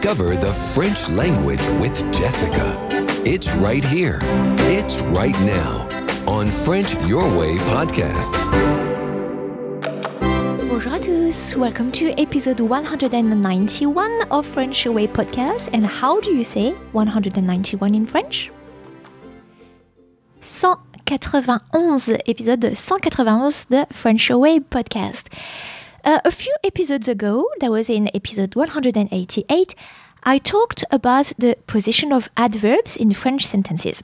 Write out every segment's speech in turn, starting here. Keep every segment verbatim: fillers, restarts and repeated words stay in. Discover the French language with Jessica. It's right here. It's right now on French Your Way podcast. Bonjour à tous. Welcome to episode one hundred ninety-one of French Your Way podcast. And how do you say one hundred ninety-one in French? one hundred ninety-one, épisode one hundred ninety-one de French Your Way podcast. Uh, a few episodes ago, that was in episode one hundred eighty-eight, I talked about the position of adverbs in French sentences.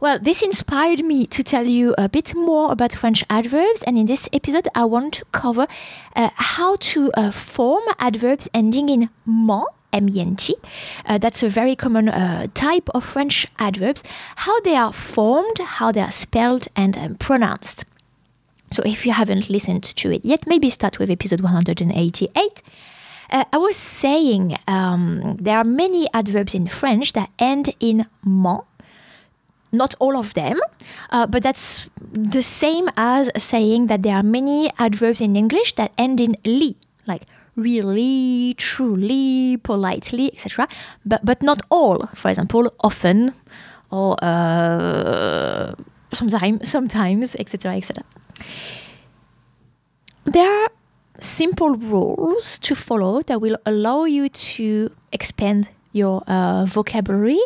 Well, this inspired me to tell you a bit more about French adverbs, and in this episode, I want to cover uh, how to uh, form adverbs ending in ment, M E N T. Uh, that's a very common uh, type of French adverbs, how they are formed, how they are spelled and um, pronounced. So if you haven't listened to it yet, maybe start with episode one hundred eighty-eight. Uh, I was saying um, there are many adverbs in French that end in ment. Not all of them, uh, but that's the same as saying that there are many adverbs in English that end in ly, like really, truly, politely, et cetera. But but not all. For example, often or uh, sometime, sometimes, et cetera, et cetera. There are simple rules to follow that will allow you to expand your uh, vocabulary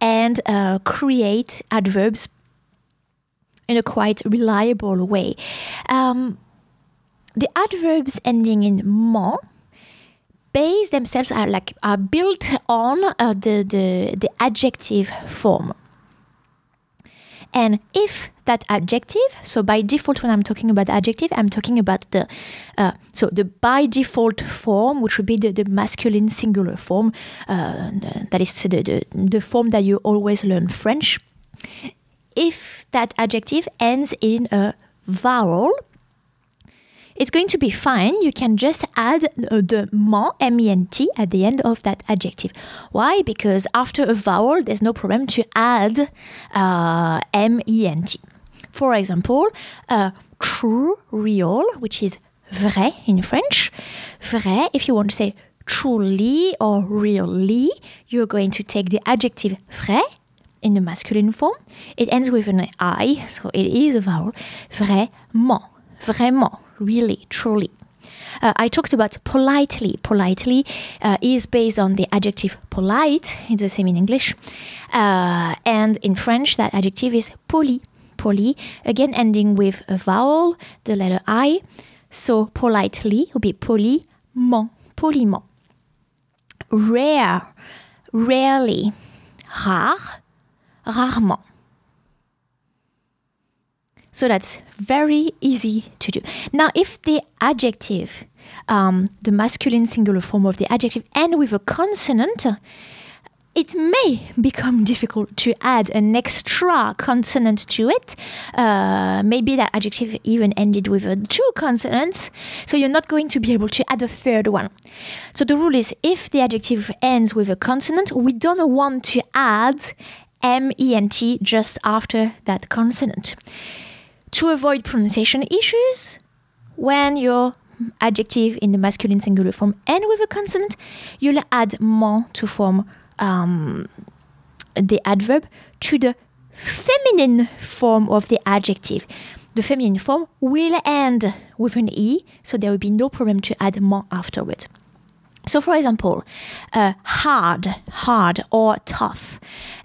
and uh, create adverbs in a quite reliable way. Um, the adverbs ending in ment base themselves are like are built on uh, the, the the adjective form. And if that adjective, so by default when I'm talking about adjective, I'm talking about the, uh, so the by default form, which would be the, the masculine singular form, uh, that is the, the, the form that you always learn French. If that adjective ends in a vowel, it's going to be fine. You can just add uh, the ment, M E N T, at the end of that adjective. Why? Because after a vowel, there's no problem to add uh, M E N T. For example, uh, true, real, which is vrai in French. Vrai, if you want to say truly or really, you're going to take the adjective vrai in the masculine form. It ends with an I, so it is a vowel. Vraiment, vraiment. Really, truly. Uh, I talked about politely. Politely uh, is based on the adjective polite. It's the same in English. Uh, and in French, that adjective is poli. Poli, again ending with a vowel, the letter I. So politely would be poliment. Poliment. Rare. Rarely. Rare. Rarement. So that's very easy to do. Now, if the adjective, um, the masculine singular form of the adjective ends with a consonant, it may become difficult to add an extra consonant to it. Uh, maybe that adjective even ended with uh, two consonants, so you're not going to be able to add a third one. So the rule is if the adjective ends with a consonant, we don't want to add M E N T just after that consonant. To avoid pronunciation issues, when your adjective in the masculine singular form ends with a consonant, you'll add ment to form um, the adverb to the feminine form of the adjective. The feminine form will end with an E, so there will be no problem to add ment afterwards. So, for example, uh, hard, hard or tough.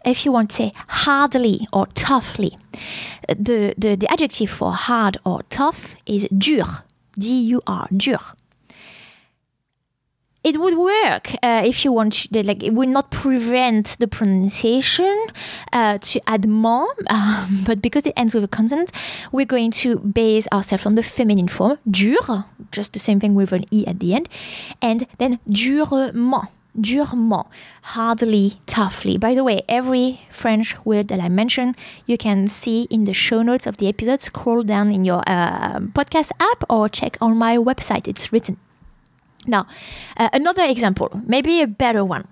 If you want to say hardly or toughly, the, the, the adjective for hard or tough is dur, D U R, dur. It would work uh, if you want to, like, it would not prevent the pronunciation uh, to add ment, um, but because it ends with a consonant, we're going to base ourselves on the feminine form, dur, just the same thing with an E at the end, and then durement, durement, hardly, toughly. By the way, every French word that I mentioned, you can see in the show notes of the episode, scroll down in your uh, podcast app or check on my website, it's written. Now, uh, another example, maybe a better one.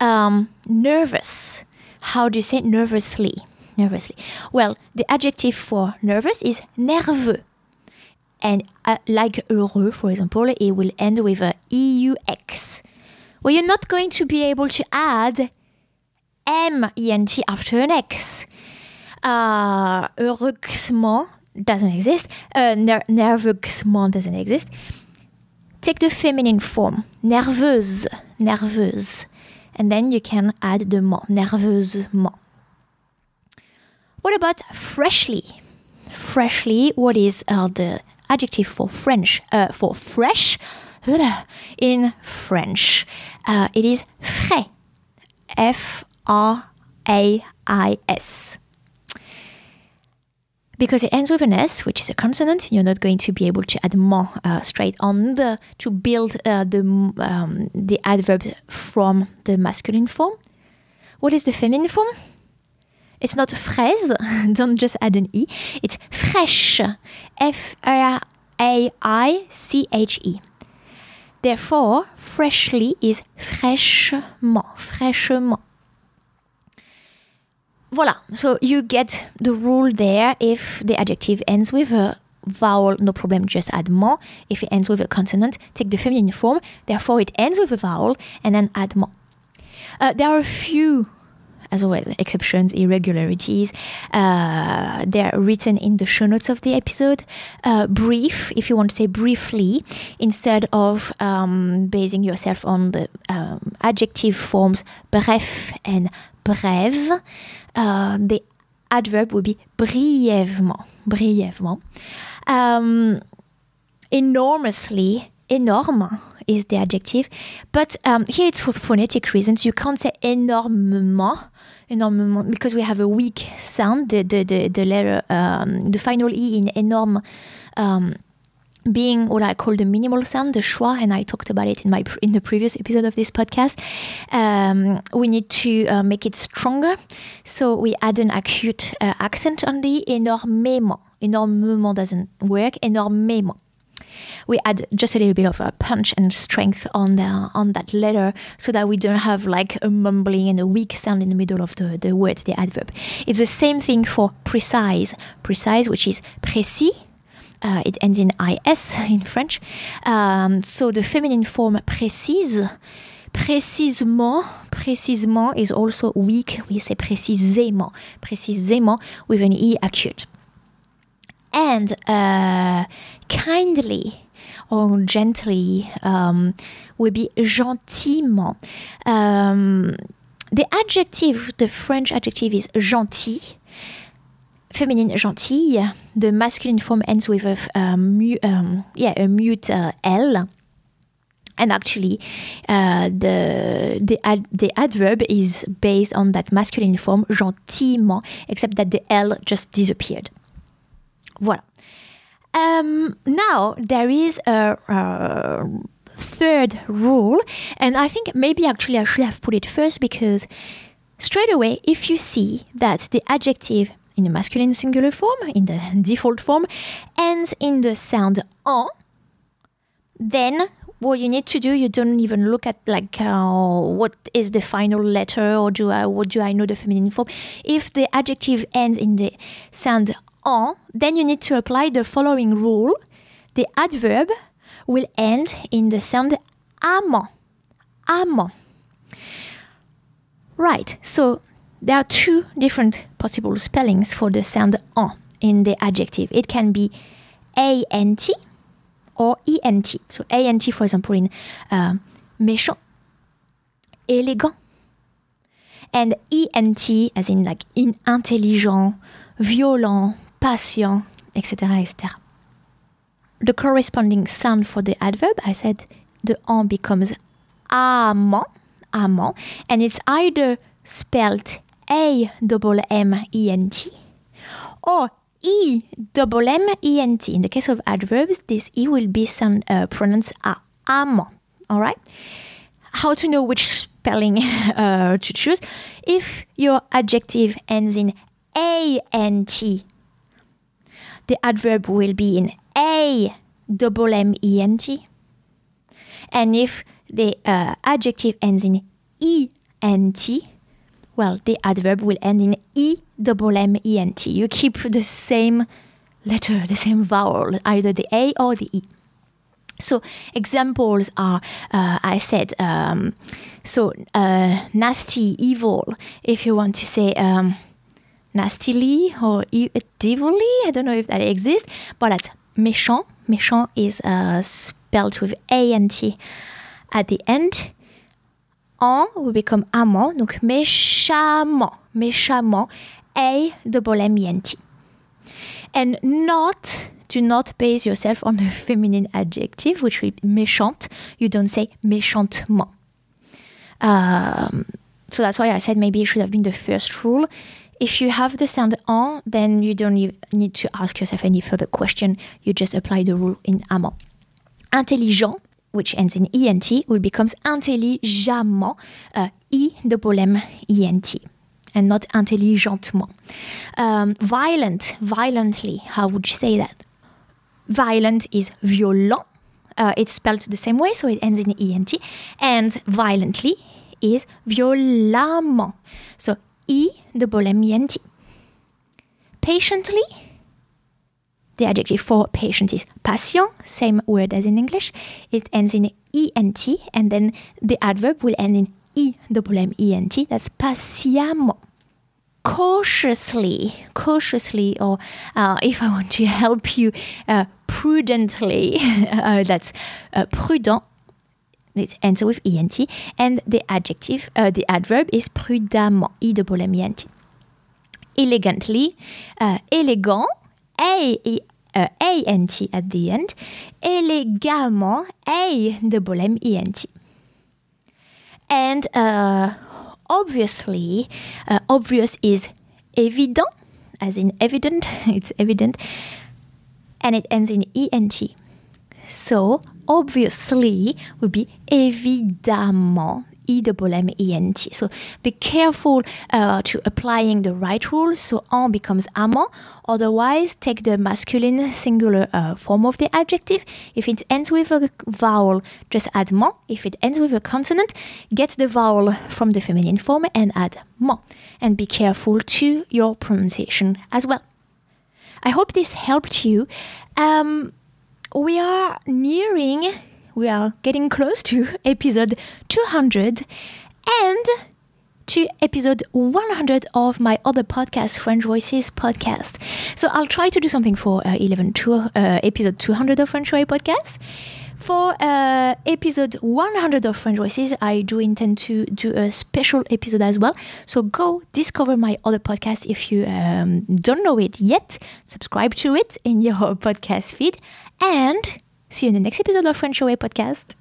Um, nervous. How do you say nervously? Nervously. Well, the adjective for nervous is nerveux. And uh, like heureux, for example, it will end with a E U X. well, you're not going to be able to add M E N T after an X. Uh, heureusement doesn't exist. Uh, ner- nerveusement doesn't exist. Take the feminine form, nerveuse, nerveuse. And then you can add the ment, nerveusement. What about freshly? Freshly, what is uh, the adjective for French? Uh, for fresh in French. Uh, it is frais. F R A I S. Because it ends with an S, which is a consonant, you're not going to be able to add ment uh, straight on the, to build uh, the, um, the adverb from the masculine form. What is the feminine form? It's not fraise, don't just add an E. It's fraîche, F R A I C H E. Therefore, freshly is fraîchement, fraîchement. Voilà, so you get the rule there. If the adjective ends with a vowel, no problem, just add ment. If it ends with a consonant, take the feminine form. Therefore, it ends with a vowel and then add ment. Uh, there are a few, as always, exceptions, irregularities. Uh, they are written in the show notes of the episode. Uh, brief, if you want to say briefly, instead of um, basing yourself on the um, adjective forms bref and brève. Uh, the adverb would be brièvement, brièvement. Um, enormously, énorme is the adjective, but um, here it's for phonetic reasons. You can't say énormément, énormément, because we have a weak sound. The the the, the letter, um, the final e in énorme, um, being what I call the minimal sound, the schwa, and I talked about it in my in the previous episode of this podcast. Um, we need to uh, make it stronger, so we add an acute uh, accent on the énormément. Énormément doesn't work. Énormément. We add just a little bit of a punch and strength on the on that letter, so that we don't have like a mumbling and a weak sound in the middle of the the word, the adverb. It's the same thing for precise, precise, which is précis. Uh, it ends in I S in French. Um, so the feminine form précise, précisément, précisément is also weak. We say précisément, précisément with an E acute. And uh, kindly or gently um, would be gentiment. Um, the adjective, the French adjective is gentil. Feminine gentille, the masculine form ends with a, a, mu, um, yeah, a mute uh, L. And actually, uh, the the, ad, the adverb is based on that masculine form, gentiment, except that the L just disappeared. Voilà. Um, now, there is a... Uh, third rule, and I think maybe actually I should have put it first, because straight away, if you see that the adjective in the masculine singular form, in the default form, ends in the sound en, then what you need to do, you don't even look at like uh, what is the final letter, or do I, what do I know the feminine form. If the adjective ends in the sound en, then you need to apply the following rule. The adverb will end in the sound amant, amant. Right, so there are two different possible spellings for the sound en in the adjective. It can be A N T or E N T. So A N T, for example, in uh, méchant, élégant. And E N T, as in like in intelligent, violent, patient, et cetera, et cetera. The corresponding sound for the adverb, I said the en becomes amant, amant, and it's either spelled A double M E N T or E double M E N T. In the case of adverbs, this E will be sound, uh, pronounced a, amant. All right? How to know which spelling uh, to choose? If your adjective ends in A N T, the adverb will be in A double M E N T. And if the uh, adjective ends in E N T, well, the adverb will end in E double M E N T. You keep the same letter, the same vowel, either the A or the E. So examples are, uh, I said, um, so uh, nasty, evil, if you want to say um, nastily or e- devilly, I don't know if that exists, but that's méchant. Méchant is uh, spelled with A and T at the end. En will become amant, donc méchamment, méchamment, A-double-M E N T. And not... Do not base yourself on a feminine adjective, which would be méchante. You don't say méchantement. Um, so that's why I said maybe it should have been the first rule. If you have the sound en, then you don't need to ask yourself any further question. You just apply the rule in amant. Intelligent, which ends in E N T, will become intelligemment, uh, I double M E N T. And not intelligentement. Um, violent, violently, how would you say that? Violent is violent. Uh, it's spelled the same way, so it ends in E N T. And violently is violemment. So I double M E N T. Patiently, the adjective for patient is patient, same word as in English. It ends in E N T, and then the adverb will end in I double M E N T. That's patiemment. Cautiously, cautiously, or uh, if I want to help you, uh, prudently, uh, that's uh, prudent, it ends with E N T, and the adjective, uh, the adverb is prudemment, I double M E N T. Elegantly, uh, elegant, A N T at the end, élégamment, A double M E N T. And uh, obviously, uh, obvious is évident, as in evident, it's evident, and it ends in E N T. So, obviously would be évidemment, I double M E N T. So, be careful uh, to applying the right rules, so en becomes amant. Otherwise, take the masculine singular uh, form of the adjective. If it ends with a vowel, just add ment. If it ends with a consonant, get the vowel from the feminine form and add ment. And be careful to your pronunciation as well. I hope this helped you. Um, we are nearing... We are getting close to episode two hundred and to episode one hundred of my other podcast, French Voices podcast. So I'll try to do something for uh, eleven, two, uh, episode two hundred of French Your Way podcast. For uh, episode one hundred of French Voices, I do intend to do a special episode as well. So go discover my other podcast if you um, don't know it yet. Subscribe to it in your podcast feed and see you in the next episode of French Your Way podcast.